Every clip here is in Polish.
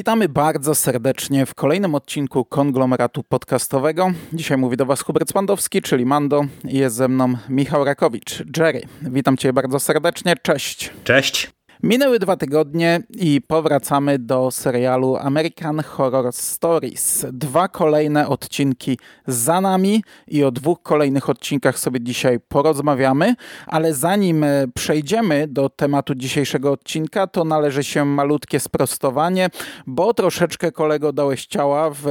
Witamy bardzo serdecznie w kolejnym odcinku Konglomeratu Podcastowego. Dzisiaj mówi do Was Hubert Spandowski, czyli Mando. Jest ze mną Michał Rakowicz, Jerry. Witam Cię bardzo serdecznie, cześć. Cześć. Minęły 2 tygodnie i powracamy do serialu American Horror Stories. 2 kolejne odcinki za nami i o 2 kolejnych odcinkach sobie dzisiaj porozmawiamy, ale zanim przejdziemy do tematu dzisiejszego odcinka, to należy się malutkie sprostowanie, bo troszeczkę kolego dałeś ciała w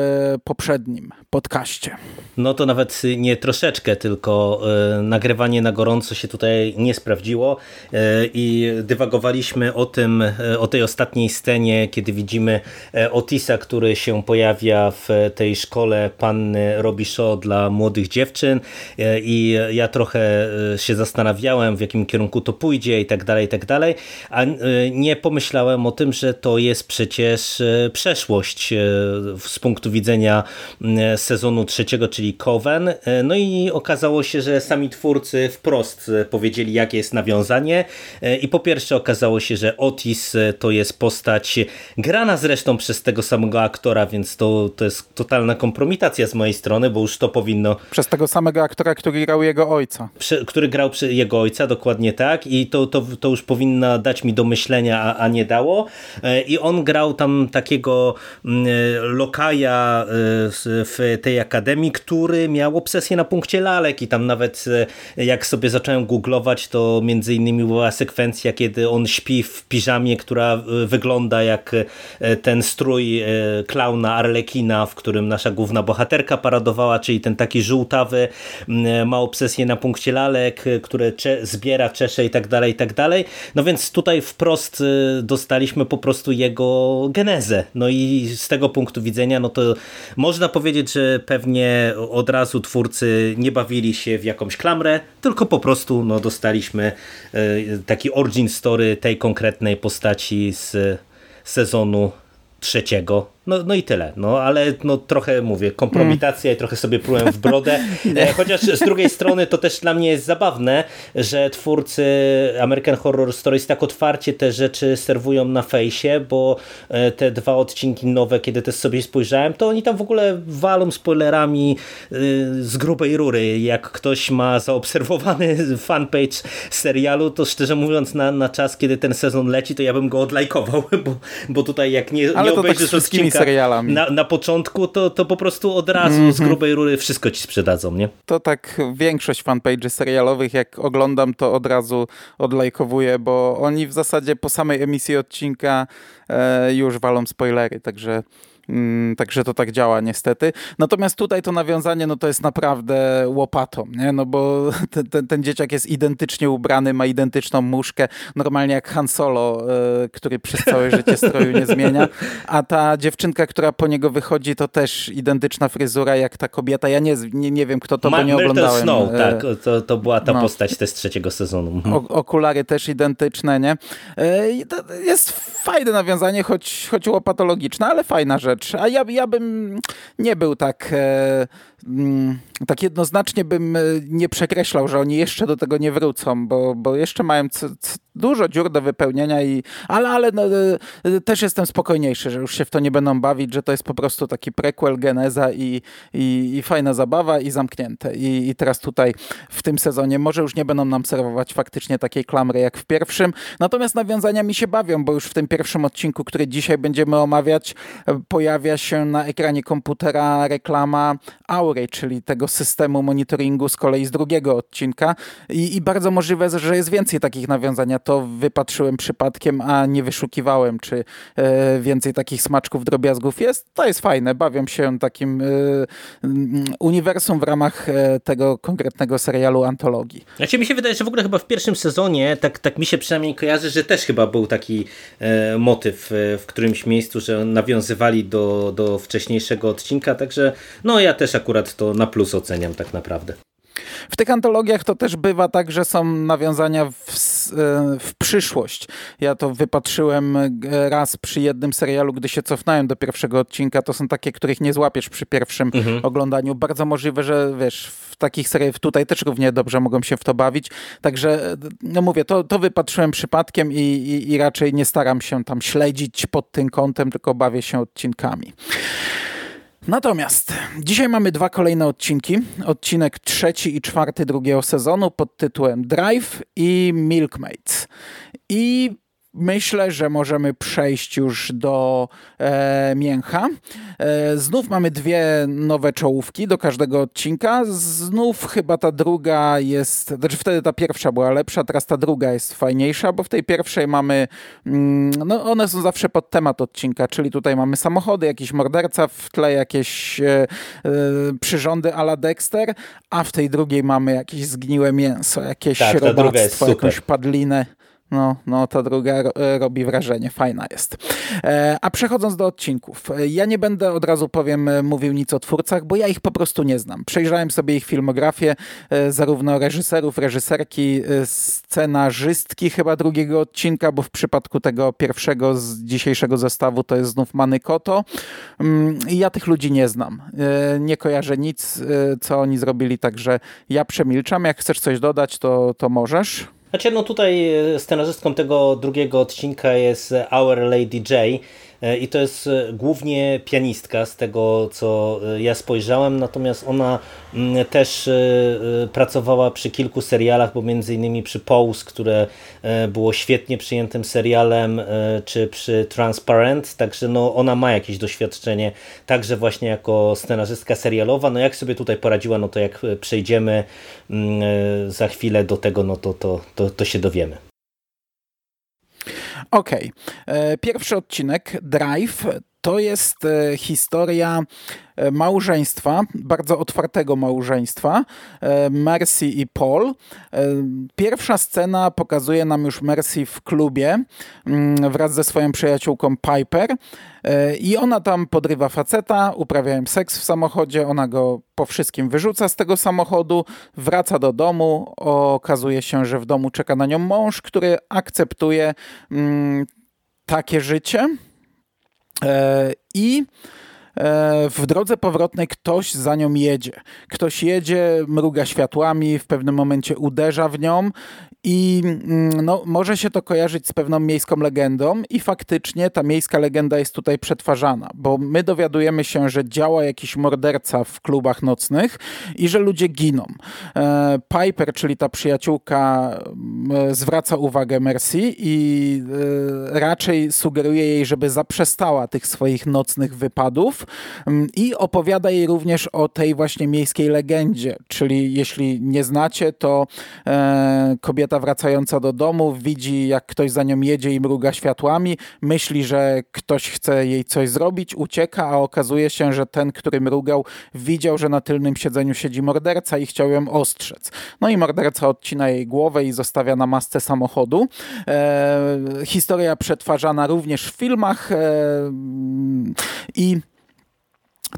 poprzednim podcaście. No to nawet nie troszeczkę, tylko nagrywanie na gorąco się tutaj nie sprawdziło i dywagowaliśmy o tej ostatniej scenie, kiedy widzimy Otisa, który się pojawia w tej szkole panny Robi Show dla młodych dziewczyn i ja trochę się zastanawiałem, w jakim kierunku to pójdzie i tak dalej, a nie pomyślałem o tym, że to jest przecież przeszłość z punktu widzenia sezonu trzeciego, czyli Coven. No i okazało się, że sami twórcy wprost powiedzieli, jakie jest nawiązanie i po pierwsze okazało się, że Otis to jest postać grana zresztą przez tego samego aktora, więc to jest totalna kompromitacja z mojej strony, bo już to powinno... Przez tego samego aktora, który grał jego ojca. Który grał jego ojca, dokładnie tak. I to już powinno dać mi do myślenia, a nie dało. I on grał tam takiego lokaja w tej akademii, który miał obsesję na punkcie lalek i tam nawet jak sobie zacząłem googlować, to między innymi była sekwencja, kiedy on śpi w piżamie, która wygląda jak ten strój klauna Arlekina, w którym nasza główna bohaterka paradowała, czyli ten taki żółtawy, ma obsesję na punkcie lalek, które zbiera, czesze i tak dalej, i tak dalej. No więc tutaj wprost dostaliśmy po prostu jego genezę. No i z tego punktu widzenia, no to można powiedzieć, że pewnie od razu twórcy nie bawili się w jakąś klamrę, tylko po prostu no, dostaliśmy taki origin story tej konkretnej postaci z sezonu 3. No i tyle, no ale no, trochę mówię, kompromitacja i trochę sobie prułem w brodę, chociaż z drugiej strony to też dla mnie jest zabawne, że twórcy American Horror Stories tak otwarcie te rzeczy serwują na fejsie, bo te 2 odcinki nowe, kiedy też sobie spojrzałem, to oni tam w ogóle walą spoilerami z grubej rury. Jak ktoś ma zaobserwowany fanpage serialu, to szczerze mówiąc na czas, kiedy ten sezon leci, to ja bym go odlajkował, bo tutaj jak nie obejrzysz tak odcinka serialami. Na początku to po prostu od razu z grubej rury wszystko ci sprzedadzą, nie? To tak większość fanpage'y serialowych, jak oglądam, to od razu odlajkowuję, bo oni w zasadzie po samej emisji odcinka już walą spoilery, także to tak działa niestety. Natomiast tutaj to nawiązanie, no to jest naprawdę łopatą, nie? No bo ten dzieciak jest identycznie ubrany, ma identyczną muszkę, normalnie jak Han Solo, który przez całe życie stroju nie zmienia, a ta dziewczynka, która po niego wychodzi, to też identyczna fryzura jak ta kobieta. Ja nie wiem kto to, bo nie oglądałem. Martin Snow, tak, to była ta postać też z 3 sezonu. Okulary też identyczne, nie? Jest fajne nawiązanie, choć łopatologiczne, ale fajna rzecz. A ja bym nie był tak jednoznacznie bym nie przekreślał, że oni jeszcze do tego nie wrócą, bo jeszcze mają dużo dziur do wypełnienia, ale no, też jestem spokojniejszy, że już się w to nie będą bawić, że to jest po prostu taki prequel, geneza i fajna zabawa i zamknięte. I teraz tutaj w tym sezonie może już nie będą nam serwować faktycznie takiej klamry jak w pierwszym, natomiast nawiązania mi się bawią, bo już w tym pierwszym odcinku, który dzisiaj będziemy omawiać, pojawia się na ekranie komputera reklama Aury, czyli tego systemu monitoringu z kolei z 2 odcinka i bardzo możliwe, że jest więcej takich nawiązań. Ja to wypatrzyłem przypadkiem, a nie wyszukiwałem, czy więcej takich smaczków, drobiazgów jest. To jest fajne, bawią się takim uniwersum w ramach tego konkretnego serialu antologii. Znaczy mi się wydaje, że w ogóle chyba w pierwszym sezonie, tak mi się przynajmniej kojarzy, że też chyba był taki motyw w którymś miejscu, że nawiązywali do wcześniejszego odcinka, także no ja też akurat to na plus oceniam tak naprawdę. W tych antologiach to też bywa tak, że są nawiązania w przyszłość. Ja to wypatrzyłem raz przy jednym serialu, gdy się cofnąłem do pierwszego odcinka. To są takie, których nie złapiesz przy pierwszym oglądaniu. Bardzo możliwe, że wiesz, w takich seriów tutaj też równie dobrze mogą się w to bawić. Także, no mówię, to wypatrzyłem przypadkiem i raczej nie staram się tam śledzić pod tym kątem, tylko bawię się odcinkami. Natomiast dzisiaj mamy dwa kolejne odcinki. Odcinek 3. i 4. drugiego sezonu pod tytułem Drive i Milkmaids. I myślę, że możemy przejść już do mięcha. Znów mamy dwie nowe czołówki do każdego odcinka. Znów chyba ta druga jest... Znaczy wtedy ta pierwsza była lepsza, teraz ta druga jest fajniejsza, bo w tej pierwszej mamy... no one są zawsze pod temat odcinka, czyli tutaj mamy samochody, jakiś morderca, w tle jakieś przyrządy à la Dexter, a w tej drugiej mamy jakieś zgniłe mięso, jakieś tak, robactwo, jakąś padlinę. No, ta druga robi wrażenie, fajna jest. A przechodząc do odcinków, ja nie będę od razu mówił nic o twórcach, bo ja ich po prostu nie znam. Przejrzałem sobie ich filmografię, zarówno reżyserów, reżyserki, scenarzystki chyba drugiego odcinka, bo w przypadku tego pierwszego z dzisiejszego zestawu to jest znów Manny Koto. Ja tych ludzi nie znam. Nie kojarzę nic, co oni zrobili, także ja przemilczam. Jak chcesz coś dodać, to możesz. Znaczy, no tutaj scenarzystką tego drugiego odcinka jest Our Lady J i to jest głównie pianistka z tego, co ja spojrzałem, natomiast ona też pracowała przy kilku serialach, bo między innymi przy Pose, które było świetnie przyjętym serialem, czy przy Transparent, także no ona ma jakieś doświadczenie także właśnie jako scenarzystka serialowa. No jak sobie tutaj poradziła, no to jak przejdziemy za chwilę do tego, no to się dowiemy. Okej. Pierwszy odcinek, Drive, to jest historia małżeństwa, bardzo otwartego małżeństwa, Mercy i Paul. Pierwsza scena pokazuje nam już Mercy w klubie wraz ze swoją przyjaciółką Piper i ona tam podrywa faceta, uprawiają seks w samochodzie, ona go po wszystkim wyrzuca z tego samochodu, wraca do domu, okazuje się, że w domu czeka na nią mąż, który akceptuje takie życie i w drodze powrotnej ktoś za nią jedzie. Ktoś jedzie, mruga światłami, w pewnym momencie uderza w nią i no, może się to kojarzyć z pewną miejską legendą i faktycznie ta miejska legenda jest tutaj przetwarzana, bo my dowiadujemy się, że działa jakiś morderca w klubach nocnych i że ludzie giną. Piper, czyli ta przyjaciółka, zwraca uwagę Mercy i raczej sugeruje jej, żeby zaprzestała tych swoich nocnych wypadów i opowiada jej również o tej właśnie miejskiej legendzie, czyli jeśli nie znacie, to kobieta wracająca do domu widzi, jak ktoś za nią jedzie i mruga światłami, myśli, że ktoś chce jej coś zrobić, ucieka, a okazuje się, że ten, który mrugał, widział, że na tylnym siedzeniu siedzi morderca i chciał ją ostrzec. No i morderca odcina jej głowę i zostawia na masce samochodu. Historia przetwarzana również w filmach i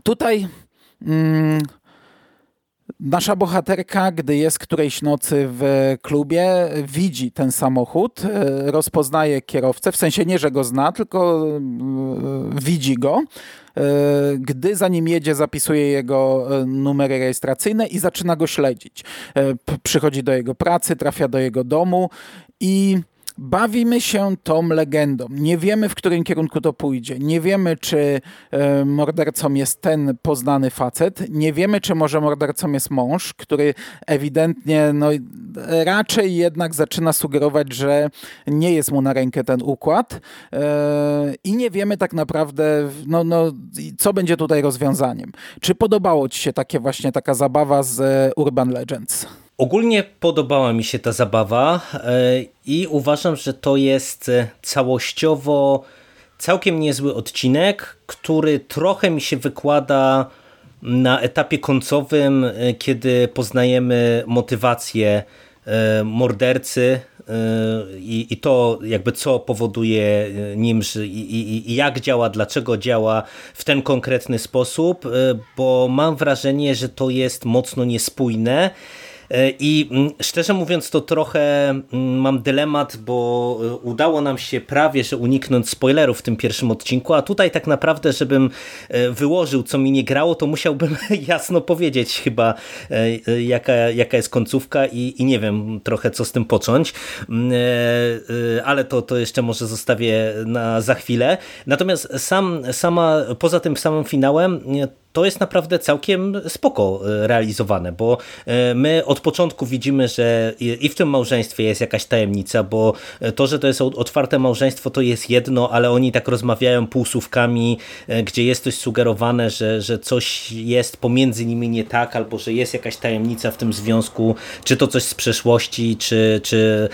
tutaj... Nasza bohaterka, gdy jest którejś nocy w klubie, widzi ten samochód, rozpoznaje kierowcę, w sensie nie, że go zna, tylko widzi go. Gdy za nim jedzie, zapisuje jego numery rejestracyjne i zaczyna go śledzić. Przychodzi do jego pracy, trafia do jego domu i... Bawimy się tą legendą. Nie wiemy, w którym kierunku to pójdzie. Nie wiemy, czy mordercą jest ten poznany facet. Nie wiemy, czy może mordercą jest mąż, który ewidentnie raczej jednak zaczyna sugerować, że nie jest mu na rękę ten układ. I nie wiemy tak naprawdę, co będzie tutaj rozwiązaniem. Czy podobało ci się taka zabawa z Urban Legends? Ogólnie podobała mi się ta zabawa i uważam, że to jest całościowo całkiem niezły odcinek, który trochę mi się wykłada na etapie końcowym, kiedy poznajemy motywację mordercy i to jakby co powoduje nim i jak działa, dlaczego działa w ten konkretny sposób, bo mam wrażenie, że to jest mocno niespójne. I szczerze mówiąc to trochę mam dylemat, bo udało nam się prawie że uniknąć spoilerów w tym pierwszym odcinku, a tutaj tak naprawdę, żebym wyłożył, co mi nie grało, to musiałbym jasno powiedzieć chyba, jaka jest końcówka i nie wiem trochę, co z tym począć, ale to jeszcze może zostawię na za chwilę. Natomiast poza tym samym finałem, to jest naprawdę całkiem spoko realizowane, bo my od początku widzimy, że i w tym małżeństwie jest jakaś tajemnica, bo to, że to jest otwarte małżeństwo, to jest jedno, ale oni tak rozmawiają półsłówkami, gdzie jest coś sugerowane, że coś jest pomiędzy nimi nie tak, albo że jest jakaś tajemnica w tym związku, czy to coś z przeszłości, czy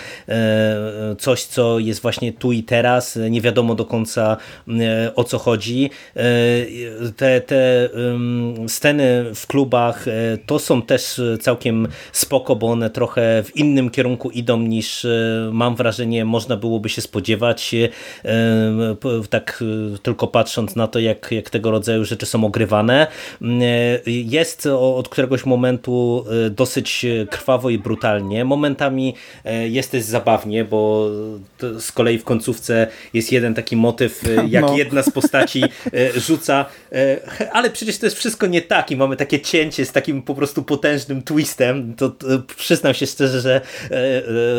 coś, co jest właśnie tu i teraz, nie wiadomo do końca o co chodzi. Te sceny w klubach to są też całkiem spoko, bo one trochę w innym kierunku idą niż, mam wrażenie, można byłoby się spodziewać, tak tylko patrząc na to, jak tego rodzaju rzeczy są ogrywane. Jest od któregoś momentu dosyć krwawo i brutalnie, momentami jest też zabawnie, bo z kolei w końcówce jest jeden taki motyw, jak jedna z postaci rzuca, ale przecież to jest wszystko nie tak i mamy takie cięcie z takim po prostu potężnym twistem, to przyznam się szczerze, że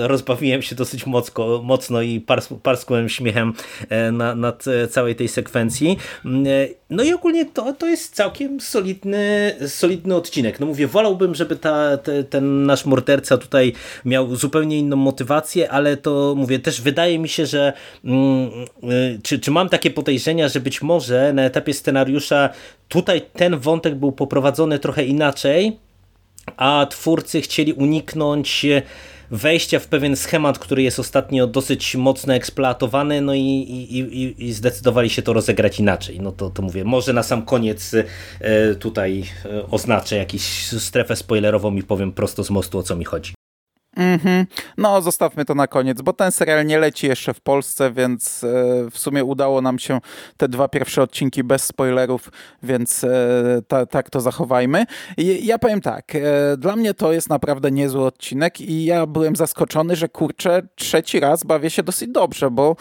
rozbawiłem się dosyć mocno i parskłem śmiechem nad całej tej sekwencji. No i ogólnie to jest całkiem solidny odcinek. No mówię, wolałbym, żeby ten nasz morderca tutaj miał zupełnie inną motywację, ale to mówię, też wydaje mi się, że czy mam takie podejrzenia, że być może na etapie scenariusza tutaj ten wątek był poprowadzony trochę inaczej, a twórcy chcieli uniknąć wejścia w pewien schemat, który jest ostatnio dosyć mocno eksploatowany, no i zdecydowali się to rozegrać inaczej. No to mówię, może na sam koniec tutaj oznaczę jakąś strefę spoilerową i powiem prosto z mostu, o co mi chodzi. No zostawmy to na koniec, bo ten serial nie leci jeszcze w Polsce, więc w sumie udało nam się te dwa pierwsze odcinki bez spoilerów, więc tak to zachowajmy. I ja powiem tak, dla mnie to jest naprawdę niezły odcinek i ja byłem zaskoczony, że kurczę, trzeci raz bawię się dosyć dobrze, bo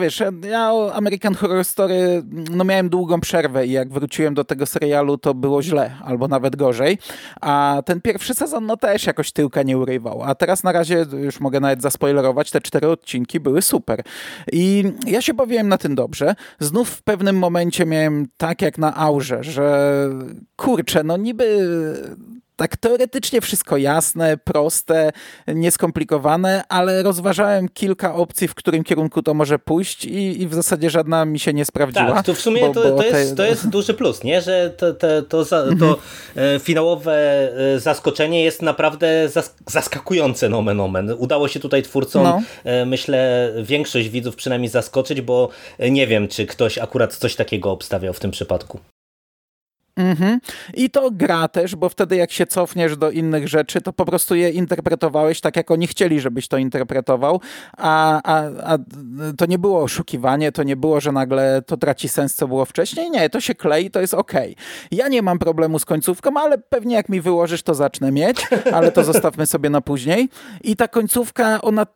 wiesz, ja American Horror Story, no miałem długą przerwę i jak wróciłem do tego serialu, to było źle, albo nawet gorzej, a ten pierwszy sezon, no też jakoś tyłka nie urywał. A teraz na razie, już mogę nawet zaspoilerować, te 4 odcinki były super. I ja się bawiłem na tym dobrze. Znów w pewnym momencie miałem tak jak na aurze, że kurczę, no niby tak teoretycznie wszystko jasne, proste, nieskomplikowane, ale rozważałem kilka opcji, w którym kierunku to może pójść i w zasadzie żadna mi się nie sprawdziła. Tak, to w sumie to jest duży plus, nie? Że to finałowe zaskoczenie jest naprawdę zaskakujące, nomen omen. Udało się tutaj twórcom, myślę, większość widzów przynajmniej zaskoczyć, bo nie wiem, czy ktoś akurat coś takiego obstawiał w tym przypadku. I to gra też, bo wtedy jak się cofniesz do innych rzeczy, to po prostu je interpretowałeś tak, jak oni chcieli, żebyś to interpretował, a to nie było oszukiwanie, to nie było, że nagle to traci sens, co było wcześniej. Nie, to się klei, to jest okej. Ja nie mam problemu z końcówką, ale pewnie jak mi wyłożysz, to zacznę mieć, ale to zostawmy sobie na później. I ta końcówka, ona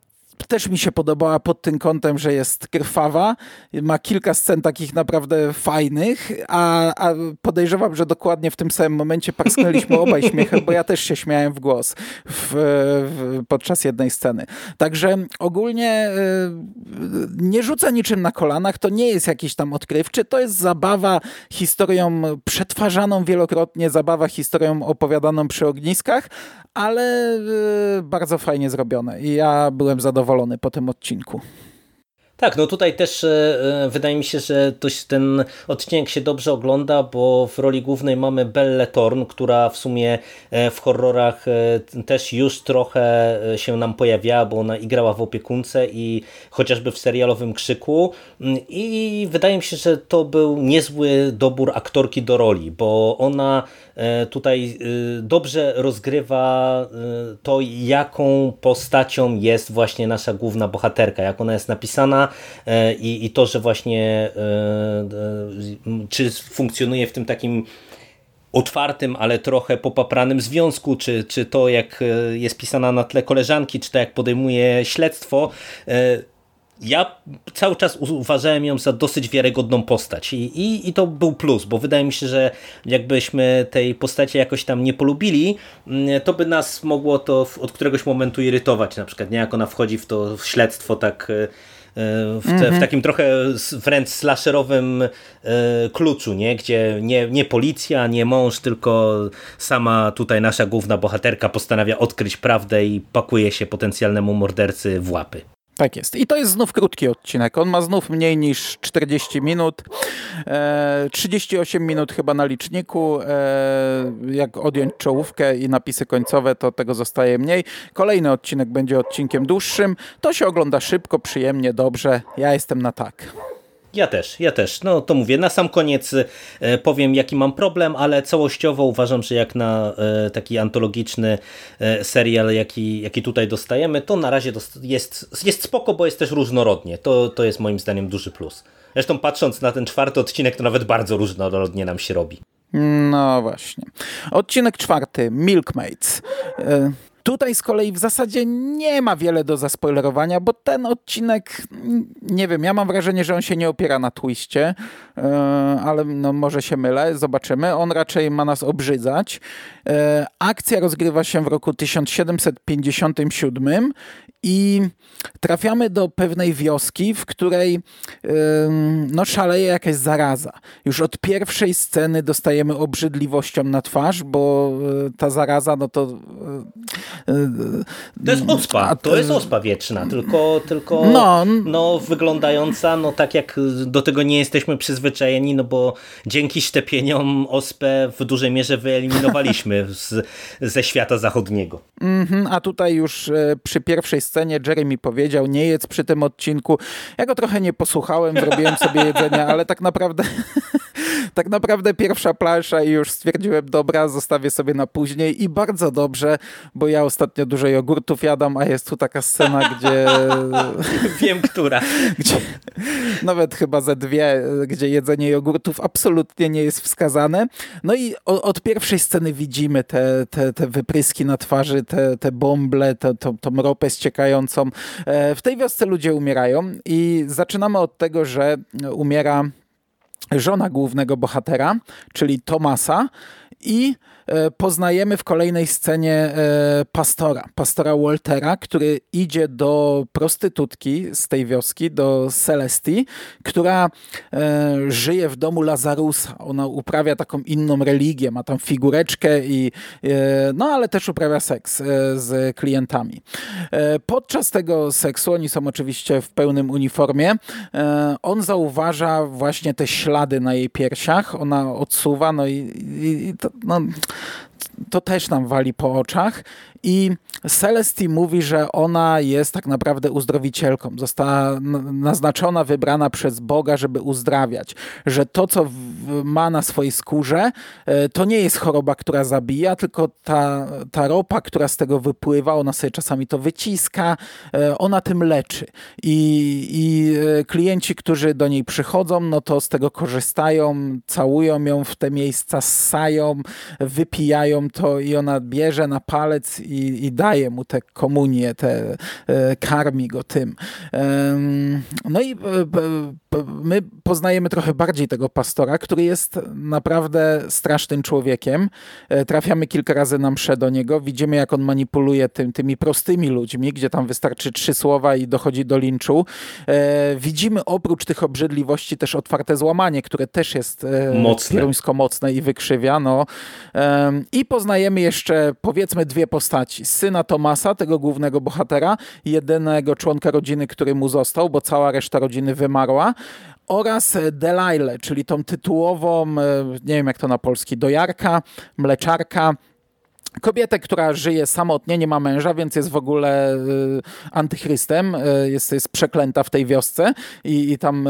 też mi się podobała pod tym kątem, że jest krwawa, ma kilka scen takich naprawdę fajnych, a podejrzewam, że dokładnie w tym samym momencie parsknęliśmy obaj śmiechem, bo ja też się śmiałem w głos podczas jednej sceny. Także ogólnie nie rzuca niczym na kolanach, to nie jest jakiś tam odkrywczy, to jest zabawa historią przetwarzaną wielokrotnie, zabawa historią opowiadaną przy ogniskach, ale bardzo fajnie zrobione i ja byłem zadowolony po tym odcinku. Tak, no tutaj też wydaje mi się, że ten odcinek się dobrze ogląda, bo w roli głównej mamy Belle Thorne, która w sumie w horrorach też już trochę się nam pojawiała, bo ona i grała w Opiekunce i chociażby w serialowym Krzyku i wydaje mi się, że to był niezły dobór aktorki do roli, bo ona tutaj dobrze rozgrywa to, jaką postacią jest właśnie nasza główna bohaterka, jak ona jest napisana, i to, że właśnie czy funkcjonuje w tym takim otwartym, ale trochę popapranym związku, czy to jak jest pisana na tle koleżanki, czy to jak podejmuje śledztwo. Ja cały czas uważałem ją za dosyć wiarygodną postać i to był plus, bo wydaje mi się, że jakbyśmy tej postaci jakoś tam nie polubili, to by nas mogło to od któregoś momentu irytować, na przykład nie, jak ona wchodzi w to śledztwo tak w takim trochę wręcz slasherowym kluczu, nie? Gdzie nie policja, nie mąż, tylko sama tutaj nasza główna bohaterka postanawia odkryć prawdę i pakuje się potencjalnemu mordercy w łapy. Tak jest. I to jest znów krótki odcinek. On ma znów mniej niż 40 minut. 38 minut chyba na liczniku. Jak odjąć czołówkę i napisy końcowe, to tego zostaje mniej. Kolejny odcinek będzie odcinkiem dłuższym. To się ogląda szybko, przyjemnie, dobrze. Ja jestem na tak. Ja też. No to mówię, na sam koniec powiem, jaki mam problem, ale całościowo uważam, że jak na taki antologiczny serial, jaki tutaj dostajemy, to na razie jest spoko, bo jest też różnorodnie. To jest moim zdaniem duży plus. Zresztą patrząc na ten czwarty odcinek, to nawet bardzo różnorodnie nam się robi. No właśnie. Odcinek czwarty, Milkmaids. Tutaj z kolei w zasadzie nie ma wiele do zaspoilerowania, bo ten odcinek, nie wiem, ja mam wrażenie, że on się nie opiera na twiście, ale no może się mylę, zobaczymy. On raczej ma nas obrzydzać. Akcja rozgrywa się w roku 1757 i trafiamy do pewnej wioski, w której no szaleje jakaś zaraza. Już od pierwszej sceny dostajemy obrzydliwością na twarz, bo ta zaraza, no to... To jest ospa wieczna, tylko no, wyglądająca no tak, jak do tego nie jesteśmy przyzwyczajeni, no bo dzięki szczepieniom ospę w dużej mierze wyeliminowaliśmy ze świata zachodniego. A tutaj już przy pierwszej scenie Jeremy powiedział: nie jedz przy tym odcinku. Ja go trochę nie posłuchałem, zrobiłem sobie jedzenie, ale tak naprawdę pierwsza plansza i już stwierdziłem: dobra, zostawię sobie na później, i bardzo dobrze, bo ja ostatnio dużo jogurtów jadam, a jest tu taka scena, gdzie... Wiem, która. Gdzie, nawet chyba ze dwie, gdzie jedzenie jogurtów absolutnie nie jest wskazane. No i od pierwszej sceny widzimy te wypryski na twarzy, te bąble, tą ropę ściekającą. W tej wiosce ludzie umierają i zaczynamy od tego, że umiera żona głównego bohatera, czyli Tomasza, i poznajemy w kolejnej scenie pastora Waltera, który idzie do prostytutki z tej wioski, do Celestii, która żyje w domu Lazarusa. Ona uprawia taką inną religię, ma tam figureczkę i no, ale też uprawia seks z klientami. Podczas tego seksu, oni są oczywiście w pełnym uniformie, on zauważa właśnie te ślady na jej piersiach, ona odsuwa, no i to, no, to też nam wali po oczach. I Celestii mówi, że ona jest tak naprawdę uzdrowicielką. Została naznaczona, wybrana przez Boga, żeby uzdrawiać. Że to, co ma na swojej skórze, to nie jest choroba, która zabija, tylko ta ropa, która z tego wypływa, ona sobie czasami to wyciska, ona tym leczy. I klienci, którzy do niej przychodzą, no to z tego korzystają, całują ją w te miejsca, ssają, wypijają to i ona bierze na palec i daje mu tę komunię, karmi go tym. No i my poznajemy trochę bardziej tego pastora, który jest naprawdę strasznym człowiekiem. Trafiamy kilka razy na mszę do niego, widzimy, jak on manipuluje tymi prostymi ludźmi, gdzie tam wystarczy 3 słowa i dochodzi do linczu. Widzimy oprócz tych obrzydliwości też otwarte złamanie, które też jest pieruńsko mocne i wykrzywia. No. I poznajemy jeszcze, powiedzmy, 2 postaci. Syna Tomasza, tego głównego bohatera, jedynego członka rodziny, który mu został, bo cała reszta rodziny wymarła, oraz Delajle, czyli tą tytułową, nie wiem jak to na polski, dojarka, mleczarka, kobietę, która żyje samotnie, nie ma męża, więc jest w ogóle antychrystem, jest przeklęta w tej wiosce i tam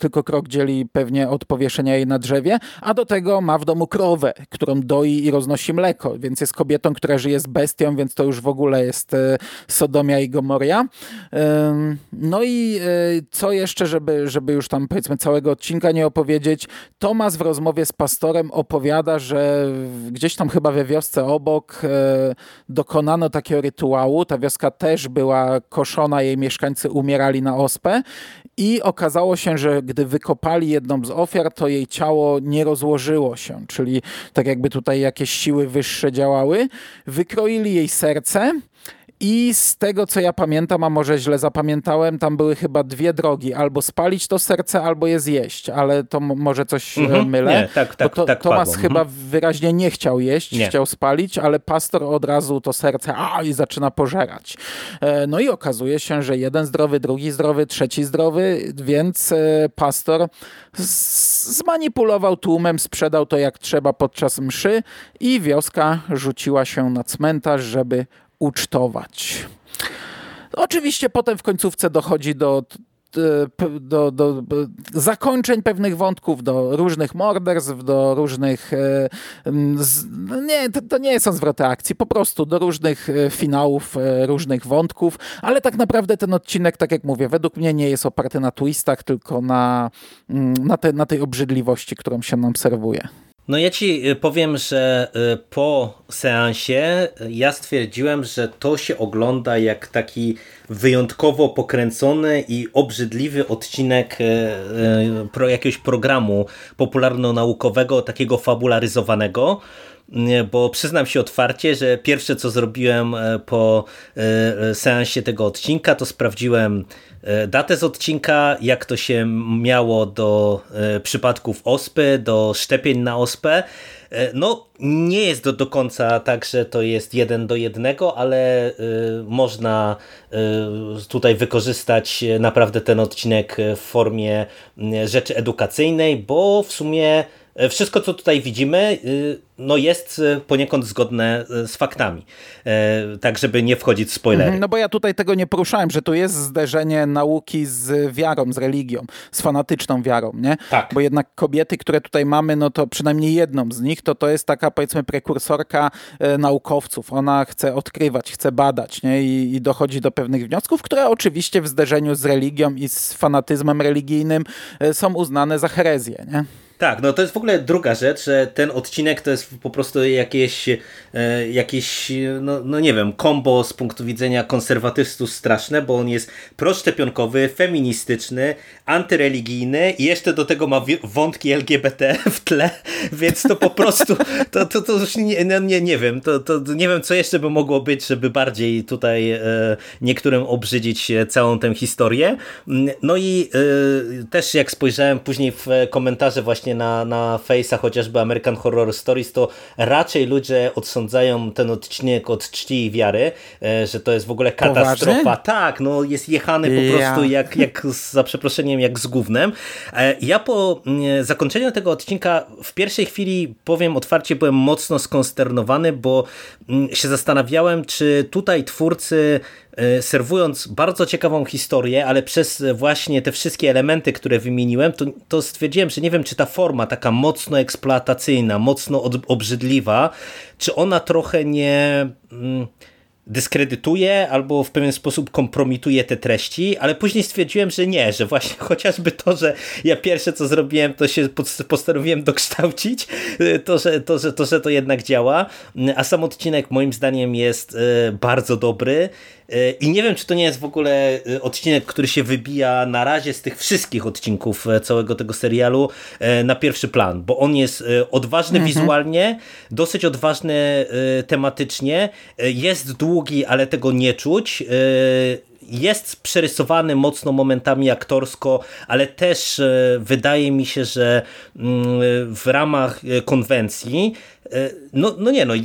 tylko krok dzieli pewnie od powieszenia jej na drzewie, a do tego ma w domu krowę, którą doi i roznosi mleko, więc jest kobietą, która żyje z bestią, więc to już w ogóle jest Sodomia i Gomoria. No i co jeszcze, żeby już tam powiedzmy całego odcinka nie opowiedzieć, Tomasz w rozmowie z pastorem opowiada, że gdzieś tam chyba we wiosce obok dokonano takiego rytuału. Ta wioska też była koszona, jej mieszkańcy umierali na ospę i okazało się, że gdy wykopali jedną z ofiar, to jej ciało nie rozłożyło się, czyli tak jakby tutaj jakieś siły wyższe działały. Wykroili jej serce. I z tego, co ja pamiętam, a może źle zapamiętałem, tam były chyba dwie drogi. Albo spalić to serce, albo je zjeść. Ale to może coś mylę. Nie, tak, bo tak Tomasz chyba wyraźnie nie chciał jeść, chciał spalić, ale pastor od razu to serce i zaczyna pożerać. No i okazuje się, że jeden zdrowy, drugi zdrowy, trzeci zdrowy, więc pastor zmanipulował tłumem, sprzedał to jak trzeba podczas mszy i wioska rzuciła się na cmentarz, żeby ucztować. Oczywiście potem w końcówce dochodzi do zakończeń pewnych wątków, do różnych morderstw, do różnych... to nie są zwroty akcji, po prostu do różnych finałów, różnych wątków, ale tak naprawdę ten odcinek, tak jak mówię, według mnie nie jest oparty na twistach, tylko na tej obrzydliwości, którą się nam serwuje. No ja ci powiem, że po seansie ja stwierdziłem, że to się ogląda jak taki wyjątkowo pokręcony i obrzydliwy odcinek jakiegoś programu popularno-naukowego, takiego fabularyzowanego, bo przyznam się otwarcie, że pierwsze co zrobiłem po seansie tego odcinka, to sprawdziłem datę z odcinka, jak to się miało do przypadków ospy, do szczepień na ospę. No nie jest do końca tak, że to jest 1:1, ale można tutaj wykorzystać naprawdę ten odcinek w formie rzeczy edukacyjnej, bo w sumie wszystko, co tutaj widzimy, no jest poniekąd zgodne z faktami. Tak, żeby nie wchodzić w spoilery. No bo ja tutaj tego nie poruszałem, że tu jest zderzenie nauki z wiarą, z religią, z fanatyczną wiarą, nie? Tak. Bo jednak kobiety, które tutaj mamy, no to przynajmniej jedną z nich, to jest taka, powiedzmy, prekursorka naukowców. Ona chce odkrywać, chce badać, nie? I dochodzi do pewnych wniosków, które oczywiście w zderzeniu z religią i z fanatyzmem religijnym są uznane za herezję, nie? Tak, no to jest w ogóle druga rzecz, że ten odcinek to jest po prostu jakieś no nie wiem, kombo z punktu widzenia konserwatystów straszne, bo on jest proszczepionkowy, feministyczny, antyreligijny i jeszcze do tego ma wątki LGBT w tle, więc to po prostu, to już nie wiem, to nie wiem, co jeszcze by mogło być, żeby bardziej tutaj niektórym obrzydzić całą tę historię. No i też jak spojrzałem później w komentarze właśnie na Face'a chociażby American Horror Stories, to raczej ludzie odsądzają ten odcinek od czci i wiary, że to jest w ogóle katastrofa. Poważnie? Tak, no jest jechany po prostu jak za przeproszeniem, jak z gównem. Ja po zakończeniu tego odcinka w pierwszej chwili, powiem otwarcie, byłem mocno skonsternowany, bo się zastanawiałem, czy tutaj twórcy, serwując bardzo ciekawą historię, ale przez właśnie te wszystkie elementy, które wymieniłem, to stwierdziłem, że nie wiem, czy ta forma taka mocno eksploatacyjna, mocno obrzydliwa, czy ona trochę nie dyskredytuje albo w pewien sposób kompromituje te treści, ale później stwierdziłem, że nie, że właśnie chociażby to, że ja pierwsze co zrobiłem, to się postanowiłem dokształcić, to, że to jednak działa, a sam odcinek moim zdaniem jest bardzo dobry. I nie wiem, czy to nie jest w ogóle odcinek, który się wybija na razie z tych wszystkich odcinków całego tego serialu na pierwszy plan, bo on jest odważny wizualnie, dosyć odważny tematycznie, jest długi, ale tego nie czuć. jest przerysowany mocno momentami aktorsko, ale też wydaje mi się, że w ramach konwencji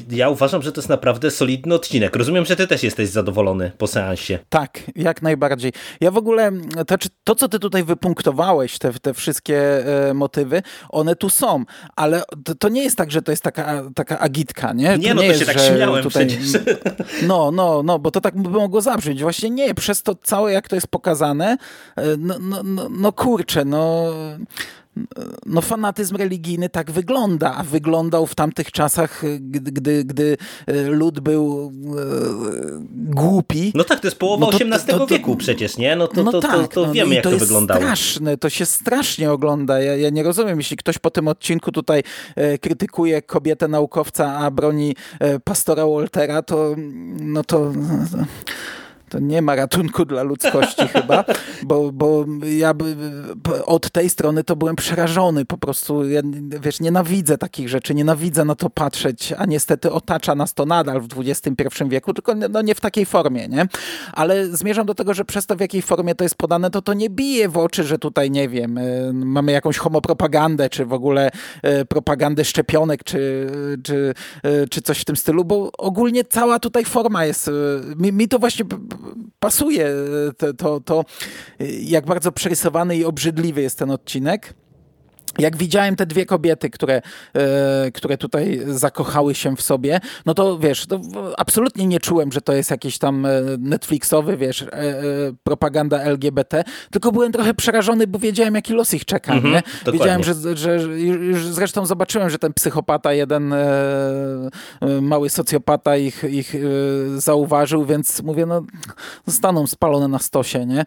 ja uważam, że to jest naprawdę solidny odcinek. Rozumiem, że ty też jesteś zadowolony po seansie. Tak, jak najbardziej. Ja w ogóle, to co ty tutaj wypunktowałeś, te wszystkie motywy, one tu są, ale to nie jest tak, że to jest taka agitka, nie? Nie, to się tak śmiałem tutaj, przecież. No, bo to tak by mogło zabrzmieć. Właśnie nie, przez to całe, jak to jest pokazane, fanatyzm religijny tak wygląda, a wyglądał w tamtych czasach, gdy lud był głupi. No tak, to jest połowa XVIII wieku przecież, nie? To wiemy, jak to wyglądało. To jest straszne, to się strasznie ogląda. Ja nie rozumiem, jeśli ktoś po tym odcinku tutaj krytykuje kobietę naukowca, a broni pastora Waltera, to nie ma ratunku dla ludzkości chyba, bo ja od tej strony to byłem przerażony. Po prostu, nienawidzę takich rzeczy, nienawidzę na to patrzeć, a niestety otacza nas to nadal w XXI wieku, tylko nie w takiej formie, nie? Ale zmierzam do tego, że przez to, w jakiej formie to jest podane, to nie bije w oczy, że tutaj, nie wiem, mamy jakąś homopropagandę, czy w ogóle propagandę szczepionek, czy coś w tym stylu, bo ogólnie cała tutaj forma jest... Mi to właśnie... pasuje to, jak bardzo przerysowany i obrzydliwy jest ten odcinek. Jak widziałem te dwie kobiety, które tutaj zakochały się w sobie, no to wiesz, to absolutnie nie czułem, że to jest jakiś tam Netflixowy, propaganda LGBT, tylko byłem trochę przerażony, bo wiedziałem, jaki los ich czeka. Nie? Wiedziałem, że już zresztą zobaczyłem, że ten psychopata, jeden mały socjopata ich zauważył, więc mówię, zostaną spalone na stosie. Nie?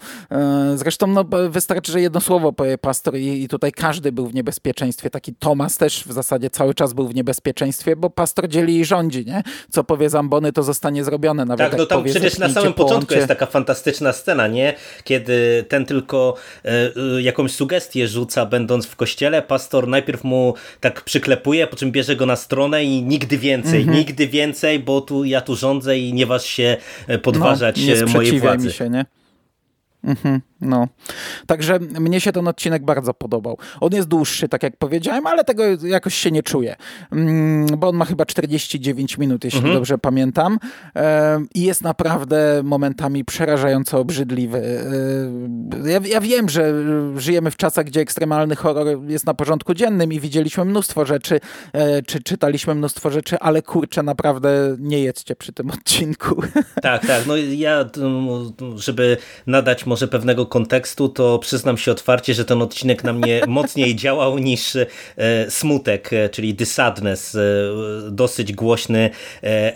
Zresztą wystarczy, że jedno słowo powie pastor i tutaj każdy był w niebezpieczeństwie. Taki Tomasz też w zasadzie cały czas był w niebezpieczeństwie, bo pastor dzieli i rządzi, nie? Co powie z ambony, to zostanie zrobione. Nawet tak, tam powie, przecież na samym początku jest taka fantastyczna scena, nie? Kiedy ten tylko jakąś sugestię rzuca, będąc w kościele, pastor najpierw mu tak przyklepuje, po czym bierze go na stronę i nigdy więcej, bo ja tu rządzę i nie waż się podważać mojej władzy. Mi się, nie? Także mnie się ten odcinek bardzo podobał. On jest dłuższy, tak jak powiedziałem, ale tego jakoś się nie czuję, bo on ma chyba 49 minut, jeśli dobrze pamiętam, i jest naprawdę momentami przerażająco obrzydliwy. Ja wiem, że żyjemy w czasach, gdzie ekstremalny horror jest na porządku dziennym i widzieliśmy mnóstwo rzeczy, czy czytaliśmy mnóstwo rzeczy, ale kurczę, naprawdę nie jedźcie przy tym odcinku. Tak, ja, żeby nadać może pewnego kontekstu, to przyznam się otwarcie, że ten odcinek na mnie mocniej działał niż Smutek, czyli The Sadness, dosyć głośny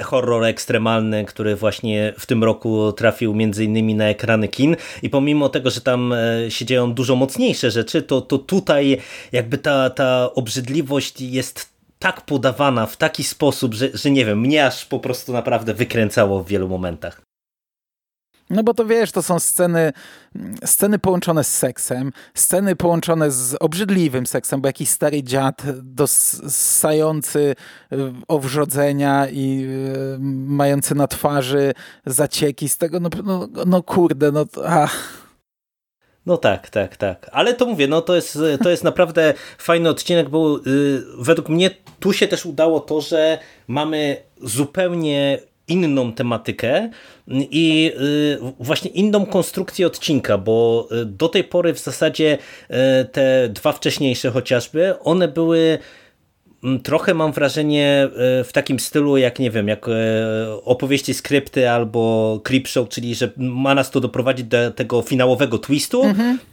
horror ekstremalny, który właśnie w tym roku trafił między innymi na ekrany kin, i pomimo tego, że tam się dzieją dużo mocniejsze rzeczy, to tutaj jakby ta obrzydliwość jest tak podawana w taki sposób, że nie wiem, mnie aż po prostu naprawdę wykręcało w wielu momentach. No bo to wiesz, to są sceny połączone z seksem, sceny połączone z obrzydliwym seksem, bo jakiś stary dziad ssający owrzodzenia i mający na twarzy zacieki z tego, No tak. Ale to mówię, to jest naprawdę fajny odcinek, bo według mnie tu się też udało to, że mamy zupełnie inną tematykę i właśnie inną konstrukcję odcinka, bo do tej pory w zasadzie te dwa wcześniejsze chociażby, one były trochę, mam wrażenie, w takim stylu jak, nie wiem, jak opowieści, skrypty albo creepshow, czyli że ma nas to doprowadzić do tego finałowego twistu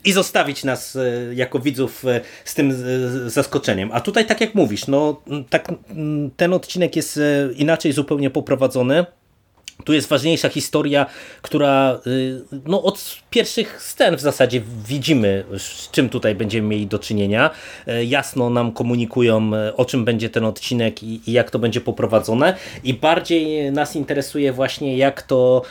i zostawić nas jako widzów z tym zaskoczeniem. A tutaj, tak jak mówisz, ten odcinek jest inaczej zupełnie poprowadzony. Tu jest ważniejsza historia, która od pierwszych scen w zasadzie widzimy, z czym tutaj będziemy mieli do czynienia. Jasno nam komunikują, o czym będzie ten odcinek i jak to będzie poprowadzone. I bardziej nas interesuje właśnie, jak to,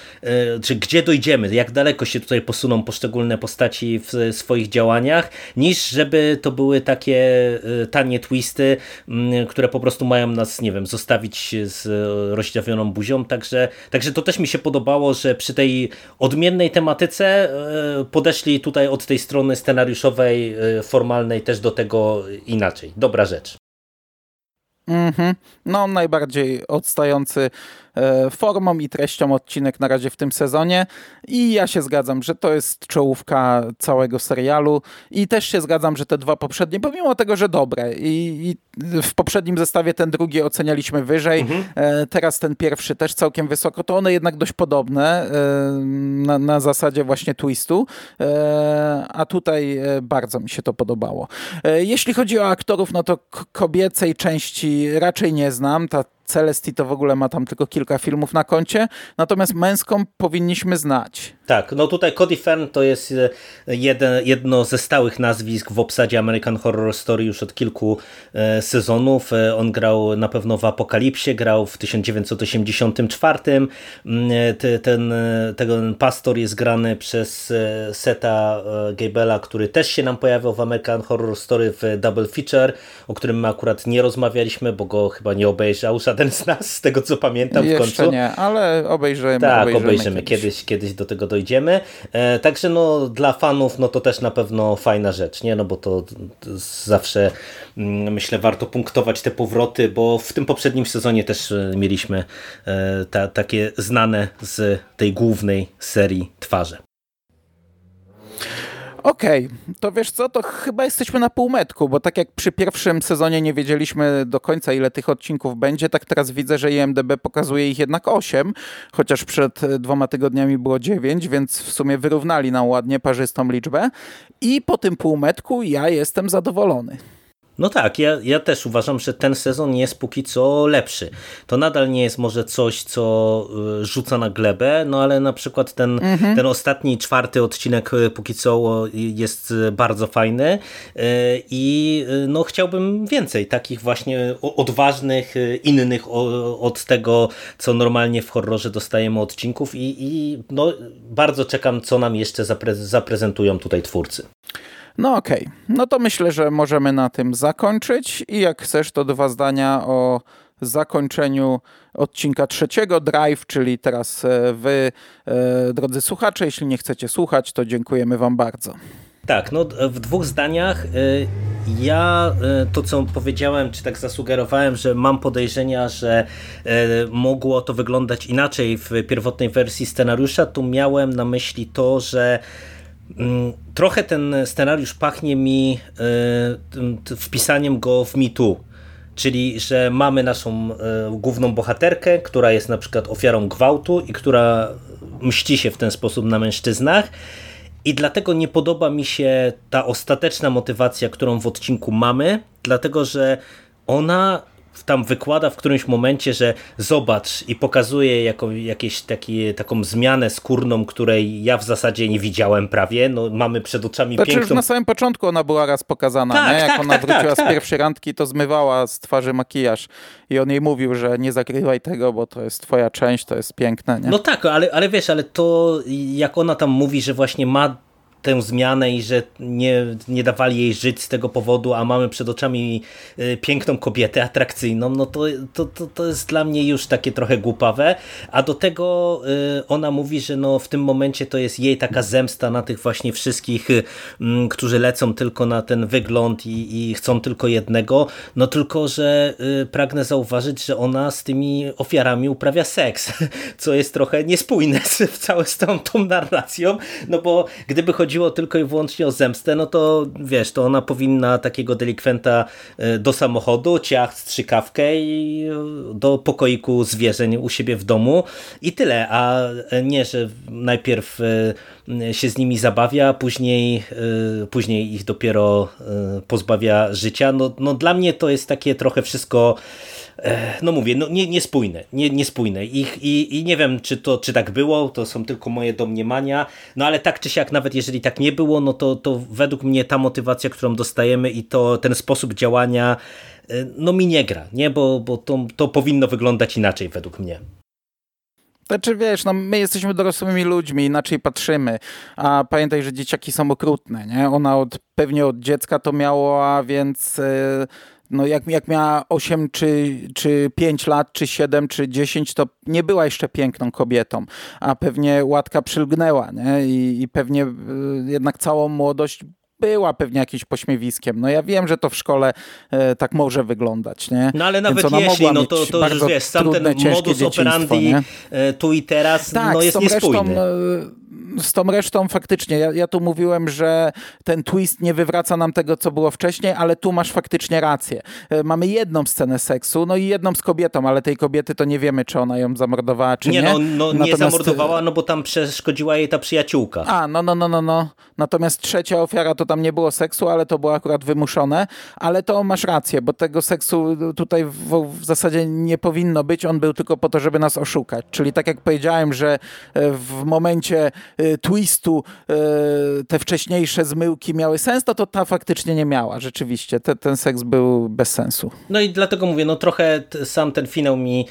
czy gdzie dojdziemy, jak daleko się tutaj posuną poszczególne postaci w swoich działaniach, niż żeby to były takie tanie twisty, które po prostu mają nas, nie wiem, zostawić z rozdziawioną buzią. Także Także to też mi się podobało, że przy tej odmiennej tematyce podeszli tutaj od tej strony scenariuszowej, formalnej też do tego inaczej. Dobra rzecz. Mm-hmm. No, najbardziej odstający formą i treścią odcinek na razie w tym sezonie i ja się zgadzam, że to jest czołówka całego serialu i też się zgadzam, że te dwa poprzednie, pomimo tego, że dobre i w poprzednim zestawie ten drugi ocenialiśmy wyżej, teraz ten pierwszy też całkiem wysoko, to one jednak dość podobne na zasadzie właśnie twistu, a tutaj bardzo mi się to podobało. Jeśli chodzi o aktorów, no to kobiecej części raczej nie znam, ta Celestii to w ogóle ma tam tylko kilka filmów na koncie, natomiast męską powinniśmy znać. Tak, no tutaj Cody Fern to jest jedno ze stałych nazwisk w obsadzie American Horror Story już od kilku sezonów. On grał na pewno w Apokalipsie, grał w 1984. Ten pastor jest grany przez Setha Gabela, który też się nam pojawiał w American Horror Story w Double Feature, o którym my akurat nie rozmawialiśmy, bo go chyba nie obejrzał żaden z nas, z tego co pamiętam w końcu. Jeszcze nie, ale obejrzymy. Tak, obejrzymy. Kiedyś do tego dojdziemy. Także no, dla fanów no to też na pewno fajna rzecz, nie? No bo to zawsze myślę warto punktować te powroty, bo w tym poprzednim sezonie też mieliśmy takie znane z tej głównej serii twarze. Okej, to wiesz co, to chyba jesteśmy na półmetku, bo tak jak przy pierwszym sezonie nie wiedzieliśmy do końca, ile tych odcinków będzie, tak teraz widzę, że IMDb pokazuje ich jednak 8, chociaż przed 2 tygodniami było 9, więc w sumie wyrównali nam ładnie parzystą liczbę i po tym półmetku ja jestem zadowolony. No tak, ja też uważam, że ten sezon jest póki co lepszy. To nadal nie jest może coś, co rzuca na glebę, no ale na przykład ten ostatni, 4 odcinek póki co jest bardzo fajny i no chciałbym więcej takich właśnie odważnych, innych od tego, co normalnie w horrorze dostajemy odcinków i no bardzo czekam, co nam jeszcze zaprezentują tutaj twórcy. No okej, no to myślę, że możemy na tym zakończyć i jak chcesz, to 2 zdania o zakończeniu odcinka 3, Drive, czyli teraz wy, drodzy słuchacze, jeśli nie chcecie słuchać, to dziękujemy wam bardzo. Tak, no w 2 zdaniach ja to, co powiedziałem, czy tak zasugerowałem, że mam podejrzenia, że mogło to wyglądać inaczej w pierwotnej wersji scenariusza, tu miałem na myśli to, że trochę ten scenariusz pachnie mi wpisaniem go w Me Too, czyli że mamy naszą główną bohaterkę, która jest na przykład ofiarą gwałtu i która mści się w ten sposób na mężczyznach i dlatego nie podoba mi się ta ostateczna motywacja, którą w odcinku mamy, dlatego że ona tam wykłada w którymś momencie, że zobacz i pokazuje taką zmianę skórną, której ja w zasadzie nie widziałem prawie. No, mamy przed oczami piękną... Już na samym początku ona była raz pokazana. Tak, nie? Jak ona wróciła z pierwszej randki, to zmywała z twarzy makijaż i on jej mówił, że nie zakrywaj tego, bo to jest twoja część, to jest piękne. Nie? No tak, ale wiesz, ale to jak ona tam mówi, że właśnie ma tę zmianę i że nie dawali jej żyć z tego powodu, a mamy przed oczami piękną kobietę, atrakcyjną, no to jest dla mnie już takie trochę głupawe, a do tego ona mówi, że no w tym momencie to jest jej taka zemsta na tych właśnie wszystkich, którzy lecą tylko na ten wygląd i chcą tylko jednego, no tylko, że pragnę zauważyć, że ona z tymi ofiarami uprawia seks, co jest trochę niespójne z tą narracją, no bo gdyby chodziło tylko i wyłącznie o zemstę, no to wiesz, to ona powinna takiego delikwenta do samochodu, ciach, strzykawkę i do pokoiku zwierzeń u siebie w domu i tyle, a nie, że najpierw się z nimi zabawia, później ich dopiero pozbawia życia. No dla mnie to jest takie trochę wszystko, no mówię, no niespójne. I nie wiem, czy tak było, to są tylko moje domniemania, no ale tak czy siak, nawet jeżeli tak nie było, no to według mnie ta motywacja, którą dostajemy i ten sposób działania, no mi nie gra, nie? Bo to powinno wyglądać inaczej według mnie. Znaczy wiesz, no my jesteśmy dorosłymi ludźmi, inaczej patrzymy, a pamiętaj, że dzieciaki są okrutne, nie? Ona pewnie od dziecka to miała, więc no jak miała 8 czy 5 lat, czy 7, czy 10, to nie była jeszcze piękną kobietą, a pewnie łatka przylgnęła, nie? I pewnie jednak całą młodość była pewnie jakimś pośmiewiskiem. No ja wiem, że to w szkole tak może wyglądać, nie? No ale nawet jeśli, no to wiesz, sam ten modus operandi tu i teraz, tak, no jest niespójny. Z tą resztą faktycznie, ja tu mówiłem, że ten twist nie wywraca nam tego, co było wcześniej, ale tu masz faktycznie rację. Mamy jedną scenę seksu, no i jedną z kobietą, ale tej kobiety to nie wiemy, czy ona ją zamordowała, czy nie. Nie zamordowała, no bo tam przeszkodziła jej ta przyjaciółka. Natomiast trzecia ofiara, to tam nie było seksu, ale to było akurat wymuszone, ale to masz rację, bo tego seksu tutaj w zasadzie nie powinno być, on był tylko po to, żeby nas oszukać. Czyli tak jak powiedziałem, że w momencie twistu te wcześniejsze zmyłki miały sens, to ta faktycznie nie miała. Rzeczywiście, ten seks był bez sensu. No i dlatego mówię, no trochę sam ten finał mi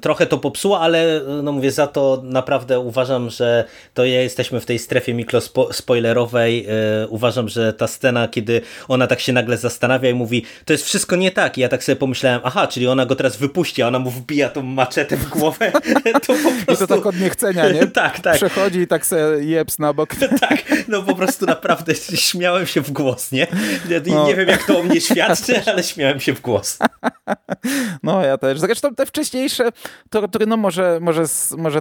trochę to popsuło, ale no mówię, za to naprawdę uważam, że to jesteśmy w tej strefie mikrospoilerowej. Uważam, że ta scena, kiedy ona tak się nagle zastanawia i mówi, to jest wszystko nie tak. I ja tak sobie pomyślałem, aha, czyli ona go teraz wypuści, a ona mu wbija tą maczetę w głowę. To po prostu... I to tak od niechcenia, nie? Tak. Przechodzi i tak se jeps na bok. Tak, no po prostu naprawdę śmiałem się w głos, nie? Nie wiem, jak to o mnie świadczy, ale śmiałem się w głos. No ja też. Zresztą te wcześniejsze tortury, no może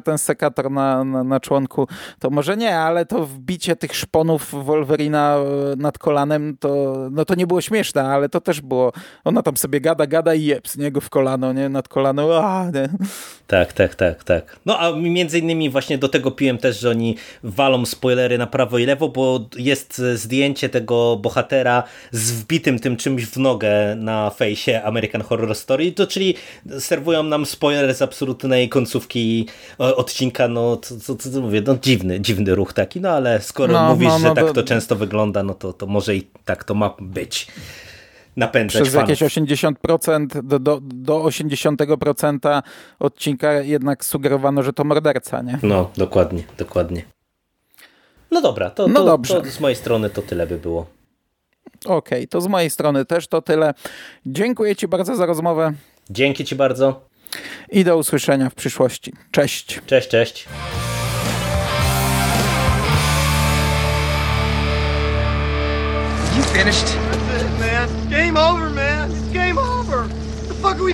ten sekator na członku, to może nie, ale to wbicie tych szponów Wolverina nad kolanem, to, no to nie było śmieszne, ale to też było, ona tam sobie gada i jeps, nie? Go w kolano, nie? Nad kolano. Nie? Tak. No a między innymi właśnie do tego piłem też, że oni walą spoilery na prawo i lewo, bo jest zdjęcie tego bohatera z wbitym tym czymś w nogę na fejsie American Horror Story, to czyli serwują nam spoiler z absolutnej końcówki odcinka, no co mówię, no dziwny ruch taki, no ale skoro mówisz, że tak to często wygląda, no to może i tak to ma być. Napędzać przez jakieś 80% do 80% odcinka jednak sugerowano, że to morderca, nie? No, dokładnie. No dobra, to z mojej strony to tyle by było. Okej, to z mojej strony też to tyle. Dziękuję Ci bardzo za rozmowę. Dzięki Ci bardzo. I do usłyszenia w przyszłości. Cześć. Cześć. You finished? Man. Game over, man. It's game over. What the fuck are we